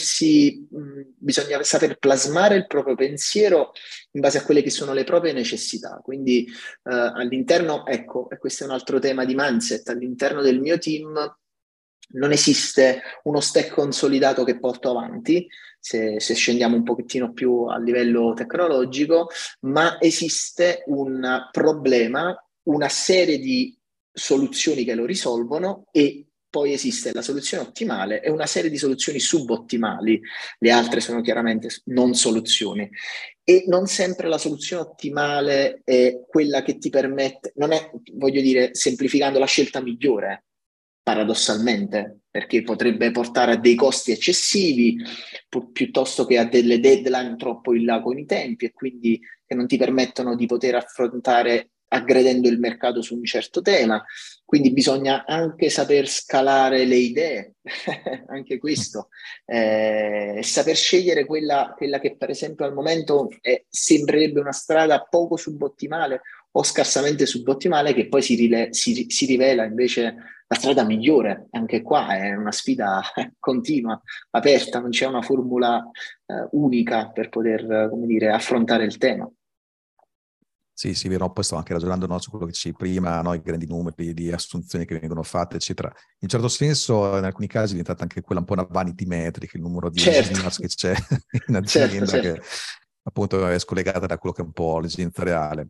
plasmare il proprio pensiero in base a quelle che sono le proprie necessità. Quindi all'interno, ecco, e questo è un altro tema di mindset, all'interno del mio team non esiste uno stack consolidato che porto avanti, se scendiamo un pochettino più a livello tecnologico, ma esiste un problema, una serie di soluzioni che lo risolvono, e poi esiste la soluzione ottimale e una serie di soluzioni subottimali. Le altre sono chiaramente non soluzioni, e non sempre la soluzione ottimale è quella che ti permette, non è, voglio dire, semplificando, la scelta migliore, paradossalmente, perché potrebbe portare a dei costi eccessivi piuttosto che a delle deadline troppo in là con i tempi, e quindi che non ti permettono di poter affrontare aggredendo il mercato su un certo tema. Quindi bisogna anche saper scalare le idee, anche questo, saper scegliere quella che per esempio al momento sembrerebbe una strada poco subottimale o scarsamente subottimale, che poi si rivela invece la strada migliore. Anche qua è una sfida continua, aperta, non c'è una formula unica per poter, come dire, affrontare il tema. Sì, vero. Poi sto anche ragionando, no, su quello che dicevi prima, no, i grandi numeri di assunzioni che vengono fatte, eccetera. In un certo senso, in alcuni casi è diventata anche quella un po' una vanity metric, il numero di engineers che c'è in azienda, che appunto è scollegata da quello che è un po' l'esigenza reale.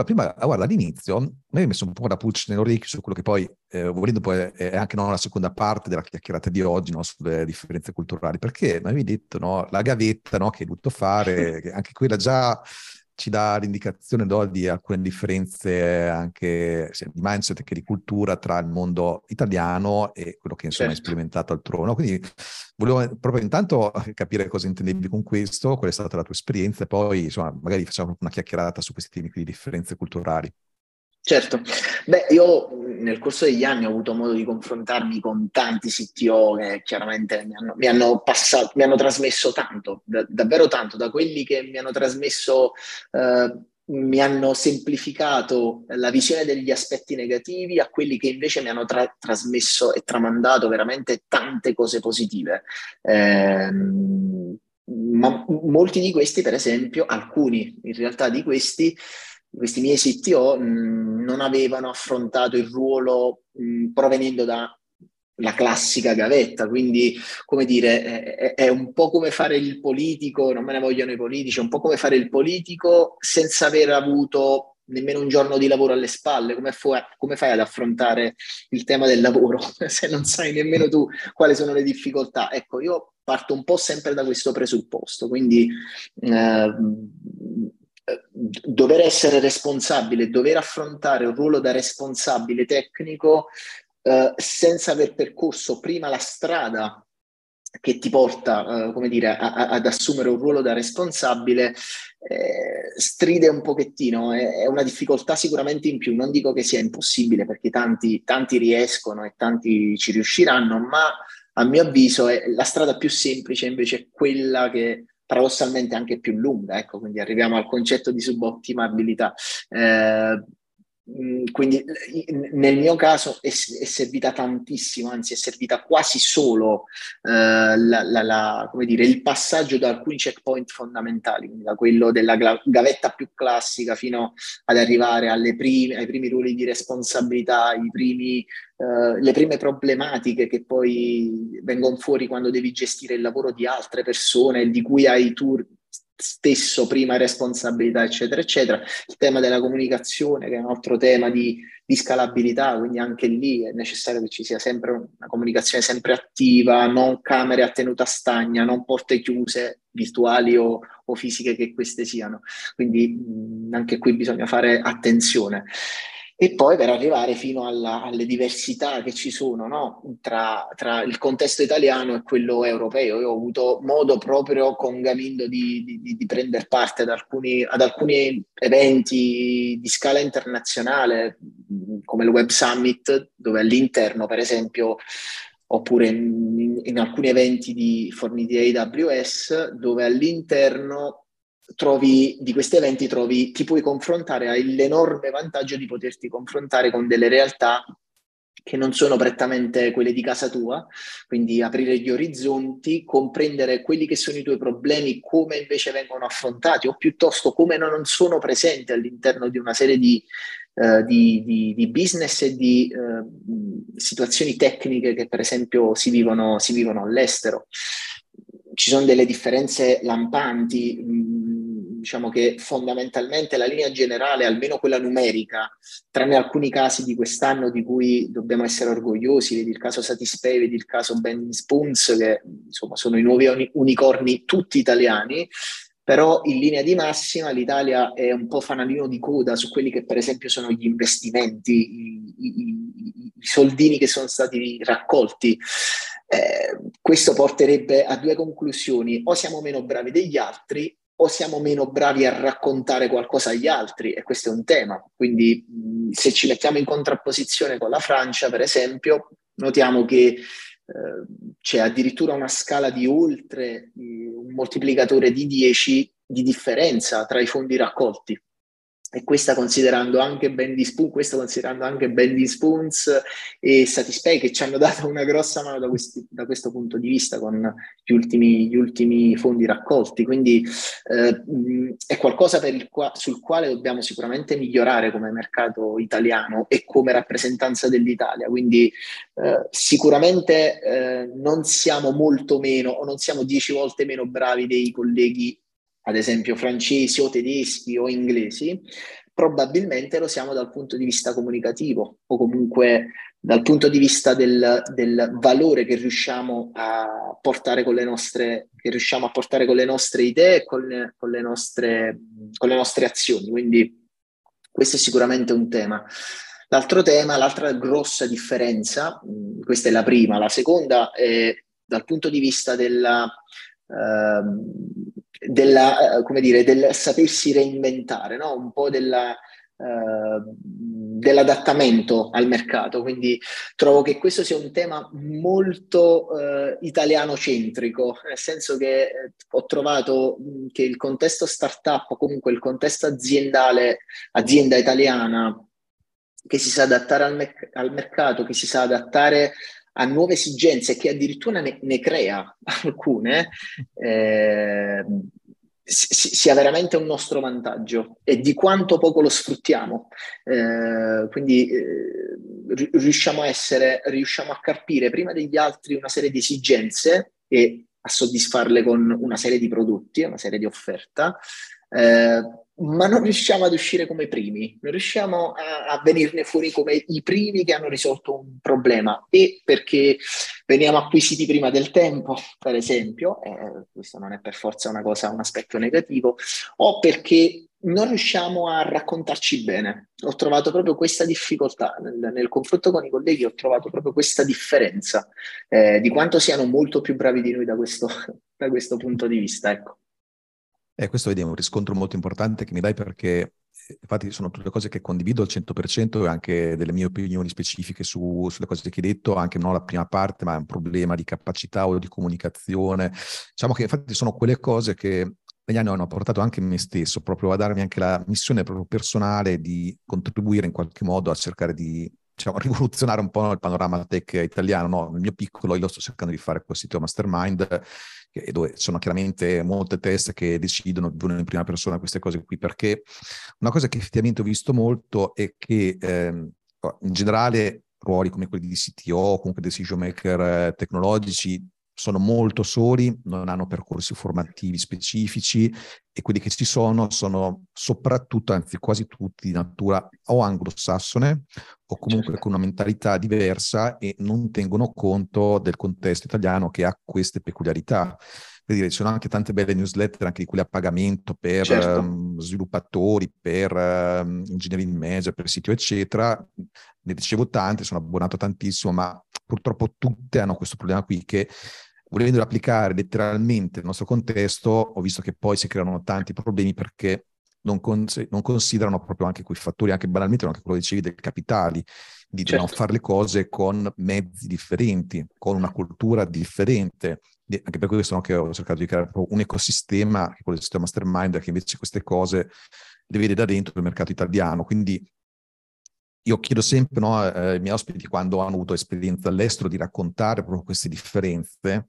Allora, prima, guarda, all'inizio mi hai messo un po' da pulce nell'orecchio su quello che poi, volendo poi, è anche no, la seconda parte della chiacchierata di oggi, no, sulle differenze culturali, perché mi avevi detto, no, la gavetta, no, che hai dovuto fare, che anche quella già ci dà l'indicazione, no, di alcune differenze anche sia di mindset che di cultura tra il mondo italiano e quello che insomma certo. È sperimentato altrove, no? Quindi volevo proprio intanto capire cosa intendevi con questo, qual è stata la tua esperienza, e poi insomma magari facciamo una chiacchierata su questi temi di differenze culturali. Certo, beh, io nel corso degli anni ho avuto modo di confrontarmi con tanti CTO che chiaramente mi hanno trasmesso tanto, davvero tanto, da quelli che mi hanno trasmesso, mi hanno semplificato la visione degli aspetti negativi, a quelli che invece mi hanno trasmesso e tramandato veramente tante cose positive. Ma molti di questi, per esempio, alcuni in realtà di questi miei CTO non avevano affrontato il ruolo provenendo dalla classica gavetta, quindi come dire è un po' come fare il politico, non me ne vogliono i politici, è un po' come fare il politico senza aver avuto nemmeno un giorno di lavoro alle spalle. Come fai ad affrontare il tema del lavoro se non sai nemmeno tu quali sono le difficoltà? Ecco, io parto un po' sempre da questo presupposto, quindi dover essere responsabile, dover affrontare un ruolo da responsabile tecnico senza aver percorso prima la strada che ti porta, come dire, ad assumere un ruolo da responsabile, stride un pochettino, è una difficoltà sicuramente in più. Non dico che sia impossibile, perché tanti riescono e tanti ci riusciranno, ma a mio avviso è la strada più semplice, invece è quella che paradossalmente anche più lunga, ecco, quindi arriviamo al concetto di subottimabilità. Quindi nel mio caso è servita tantissimo, anzi è servita quasi solo come dire, il passaggio da alcuni checkpoint fondamentali, quindi da quello della gavetta più classica fino ad arrivare ai primi ruoli di responsabilità, le prime problematiche che poi vengono fuori quando devi gestire il lavoro di altre persone di cui hai tu stesso prima responsabilità, eccetera eccetera. Il tema della comunicazione, che è un altro tema di scalabilità, quindi anche lì è necessario che ci sia sempre una comunicazione sempre attiva, non camere a tenuta stagna, non porte chiuse virtuali o fisiche che queste siano, quindi anche qui bisogna fare attenzione. E poi per arrivare fino alle diversità che ci sono, no? tra il contesto italiano e quello europeo. Io ho avuto modo proprio con Gamindo di prendere parte ad alcuni eventi di scala internazionale, come il Web Summit, dove all'interno, per esempio, oppure in alcuni eventi forniti da AWS, dove all'interno di questi eventi ti puoi confrontare, hai l'enorme vantaggio di poterti confrontare con delle realtà che non sono prettamente quelle di casa tua, quindi aprire gli orizzonti, comprendere quelli che sono i tuoi problemi, come invece vengono affrontati, o piuttosto come non sono presenti all'interno di una serie di business e di situazioni tecniche che per esempio si vivono all'estero. Ci sono delle differenze lampanti, diciamo che fondamentalmente la linea generale, almeno quella numerica, tranne alcuni casi di quest'anno di cui dobbiamo essere orgogliosi, vedi il caso Satispay, vedi il caso Bending Spoons, che insomma sono i nuovi unicorni tutti italiani, però in linea di massima l'Italia è un po' fanalino di coda su quelli che per esempio sono gli investimenti, i soldini che sono stati raccolti. Questo porterebbe a due conclusioni: o siamo meno bravi degli altri, o siamo meno bravi a raccontare qualcosa agli altri, e questo è un tema. Quindi se ci mettiamo in contrapposizione con la Francia, per esempio, notiamo che c'è addirittura una scala di oltre un moltiplicatore di 10 di differenza tra i fondi raccolti. E questa considerando anche Bending Spoons e Satispay, che ci hanno dato una grossa mano da questo punto di vista con gli ultimi fondi raccolti. Quindi è qualcosa sul quale dobbiamo sicuramente migliorare come mercato italiano e come rappresentanza dell'Italia. Quindi sicuramente non siamo molto meno, o non siamo 10 volte meno bravi dei colleghi, ad esempio francesi o tedeschi o inglesi, probabilmente lo siamo dal punto di vista comunicativo, o comunque dal punto di vista del valore che riusciamo a portare con le nostre, idee, con le nostre azioni. Quindi questo è sicuramente un tema. L'altro tema, l'altra grossa differenza, questa è la prima, la seconda è dal punto di vista del sapersi reinventare, no? Un po' dell'adattamento al mercato. Quindi trovo che questo sia un tema molto italiano centrico, nel senso che ho trovato che il contesto startup, o comunque il contesto aziendale, azienda italiana che si sa adattare al mercato, che si sa adattare a nuove esigenze, che addirittura ne crea alcune, sia veramente un nostro vantaggio, e di quanto poco lo sfruttiamo. Quindi riusciamo a carpire prima degli altri una serie di esigenze e a soddisfarle con una serie di prodotti, una serie di offerta, ma non riusciamo ad uscire come i primi, non riusciamo a venirne fuori come i primi che hanno risolto un problema, e perché veniamo acquisiti prima del tempo, per esempio, questo non è per forza una cosa, un aspetto negativo, o perché non riusciamo a raccontarci bene. Ho trovato proprio questa difficoltà, nel confronto con i colleghi ho trovato proprio questa differenza, di quanto siano molto più bravi di noi da questo punto di vista, ecco. Questo vediamo un riscontro molto importante che mi dai, perché infatti sono tutte cose che condivido al 100% e anche delle mie opinioni specifiche sulle cose che hai detto, anche non la prima parte, ma è un problema di capacità o di comunicazione. Diciamo che infatti sono quelle cose che negli anni hanno portato anche me stesso proprio a darmi anche la missione proprio personale di contribuire in qualche modo a cercare di, diciamo, rivoluzionare un po', no, il panorama tech italiano, no? Nel mio piccolo io lo sto cercando di fare col sito Mastermind, dove sono chiaramente molte teste che decidono, vivono in prima persona queste cose qui, perché una cosa che effettivamente ho visto molto è che in generale ruoli come quelli di CTO, comunque decision maker tecnologici, sono molto soli, non hanno percorsi formativi specifici, e quelli che ci sono soprattutto, anzi quasi tutti, di natura o anglosassone o comunque con una mentalità diversa, e non tengono conto del contesto italiano che ha queste peculiarità. Per dire, ci sono anche tante belle newsletter, anche di quelle a pagamento per sviluppatori, per engineering manager, per sito, eccetera. Ne ricevo tante, sono abbonato tantissimo, ma purtroppo tutte hanno questo problema qui, che volendo applicare letteralmente il nostro contesto, ho visto che poi si creano tanti problemi perché non considerano proprio anche quei fattori, anche banalmente anche quello che dicevi del capitali, di non fare le cose con mezzi differenti, con una cultura differente. Anche per questo, no, che ho cercato di creare un ecosistema, che è quello del sistema Mastermind, che invece queste cose le vede da dentro il mercato italiano. Quindi io chiedo sempre, no, ai miei ospiti, quando hanno avuto esperienza all'estero, di raccontare proprio queste differenze,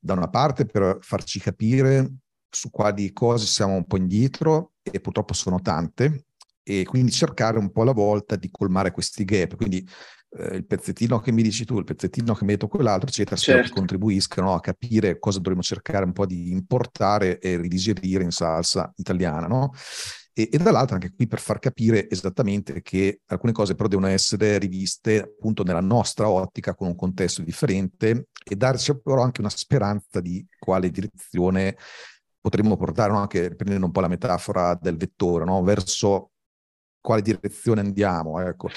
da una parte per farci capire su quali cose siamo un po' indietro, e purtroppo sono tante, e quindi cercare un po' alla volta di colmare questi gap. Quindi il pezzettino che mi dici tu, il pezzettino che mi hai detto quell'altro, eccetera, certo, che contribuiscano a capire cosa dovremmo cercare un po' di importare e ridigerire in salsa italiana, no? E dall'altra anche qui per far capire esattamente che alcune cose però devono essere riviste appunto nella nostra ottica, con un contesto differente, e darci però anche una speranza di quale direzione potremmo portare, no? Anche prendendo un po' la metafora del vettore, no? Verso quale direzione andiamo, ecco.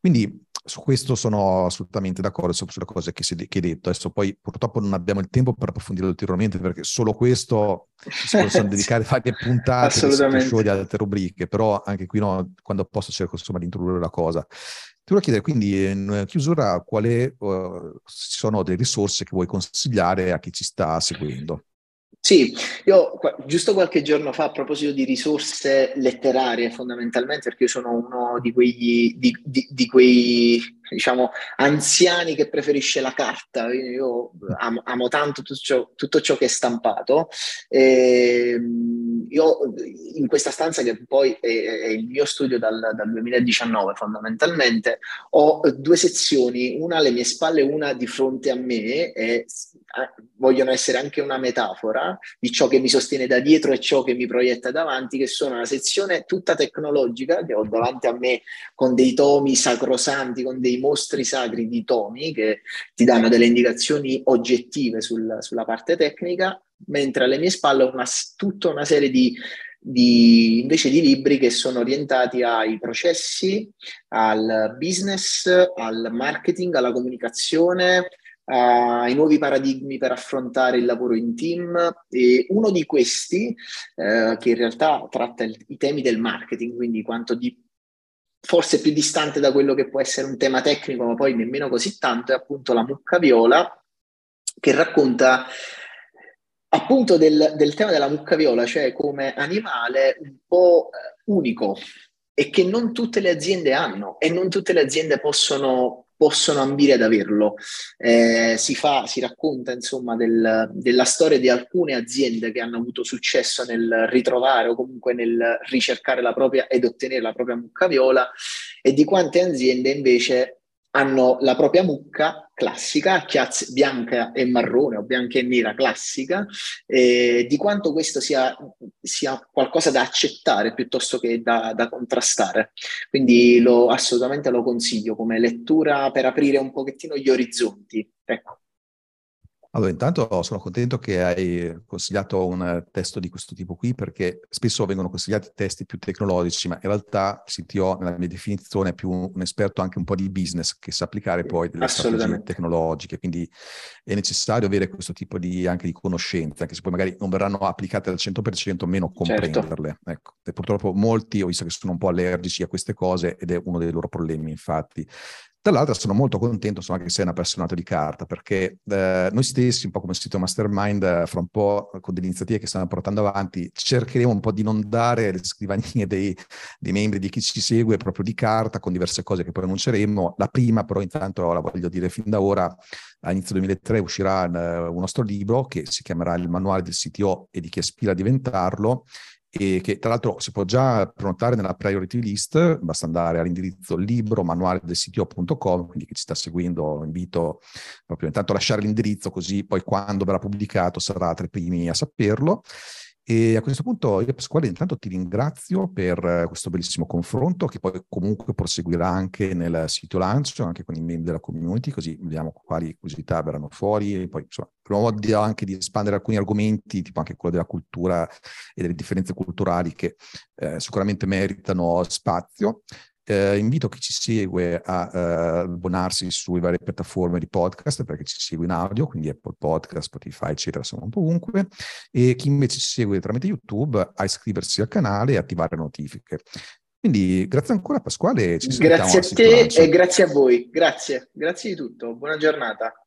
Quindi su questo sono assolutamente d'accordo, sulle cose che hai detto. Adesso poi purtroppo non abbiamo il tempo per approfondire ulteriormente, perché solo questo si possono dedicare varie puntate di altre rubriche, però anche qui, no, quando posso cerco insomma di introdurre la cosa. Ti voglio chiedere quindi in chiusura quali sono delle risorse che vuoi consigliare a chi ci sta seguendo. Sì, io giusto qualche giorno fa, a proposito di risorse letterarie fondamentalmente, perché io sono uno di quei diciamo, anziani che preferisce la carta. Io amo tanto tutto ciò che è stampato. Io in questa stanza, che poi è il mio studio dal 2019 fondamentalmente, ho due sezioni, una alle mie spalle e una di fronte a me, e vogliono essere anche una metafora di ciò che mi sostiene da dietro e ciò che mi proietta davanti, che sono una sezione tutta tecnologica che ho davanti a me con dei tomi sacrosanti, con dei mostri sacri di tomi che ti danno delle indicazioni oggettive sulla parte tecnica, mentre alle mie spalle ho tutta una serie invece di libri che sono orientati ai processi, al business, al marketing, alla comunicazione, ai nuovi paradigmi per affrontare il lavoro in team. E uno di questi, che in realtà tratta i temi del marketing, quindi quanto di forse più distante da quello che può essere un tema tecnico, ma poi nemmeno così tanto, è appunto La mucca viola, che racconta appunto del tema della mucca viola, cioè come animale un po' unico e che non tutte le aziende hanno e non tutte le aziende possono ambire ad averlo. Si racconta insomma della storia di alcune aziende che hanno avuto successo nel ritrovare o comunque nel ricercare la propria ed ottenere la propria mucca viola, e di quante aziende invece hanno la propria mucca classica, a chiazze bianca e marrone o bianca e nera classica, di quanto questo sia qualcosa da accettare piuttosto che da contrastare. Quindi assolutamente lo consiglio come lettura per aprire un pochettino gli orizzonti. Ecco. Allora, intanto sono contento che hai consigliato un testo di questo tipo qui, perché spesso vengono consigliati testi più tecnologici, ma in realtà il CTO, nella mia definizione, è più un esperto anche un po' di business che sa applicare poi delle strategie tecnologiche, quindi è necessario avere questo tipo anche di conoscenze, anche se poi magari non verranno applicate al 100%, meno comprenderle. Certo. Ecco. E purtroppo molti, ho visto che sono un po' allergici a queste cose, ed è uno dei loro problemi, infatti. Dall'altra sono molto contento, insomma, che sei un appassionato di carta, perché noi stessi, un po' come sito Mastermind, fra un po' con delle iniziative che stiamo portando avanti, cercheremo un po' di inondare le scrivanie dei membri, di chi ci segue, proprio di carta, con diverse cose che poi annunceremo. La prima, però, intanto la voglio dire fin da ora: a inizio 2003 uscirà un nostro libro che si chiamerà Il Manuale del CTO e di chi aspira a diventarlo, e che tra l'altro si può già prenotare nella priority list. Basta andare all'indirizzo libromanualedelcto.com, quindi chi ci sta seguendo invito proprio intanto a lasciare l'indirizzo, così poi quando verrà pubblicato sarà tra i primi a saperlo. E a questo punto io, Pasquale, intanto ti ringrazio per questo bellissimo confronto, che poi comunque proseguirà anche nel sito lancio, anche con i membri della community, così vediamo quali curiosità verranno fuori, e poi insomma provo anche di espandere alcuni argomenti, tipo anche quello della cultura e delle differenze culturali, che sicuramente meritano spazio. Invito chi ci segue a abbonarsi sulle varie piattaforme di podcast, perché ci segue in audio, quindi Apple Podcast, Spotify, eccetera, sono un po' ovunque, e chi invece ci segue tramite YouTube a iscriversi al canale e attivare le notifiche. Quindi grazie ancora, Pasquale, ci sentiamo. Grazie a te e grazie a voi, grazie di tutto, buona giornata.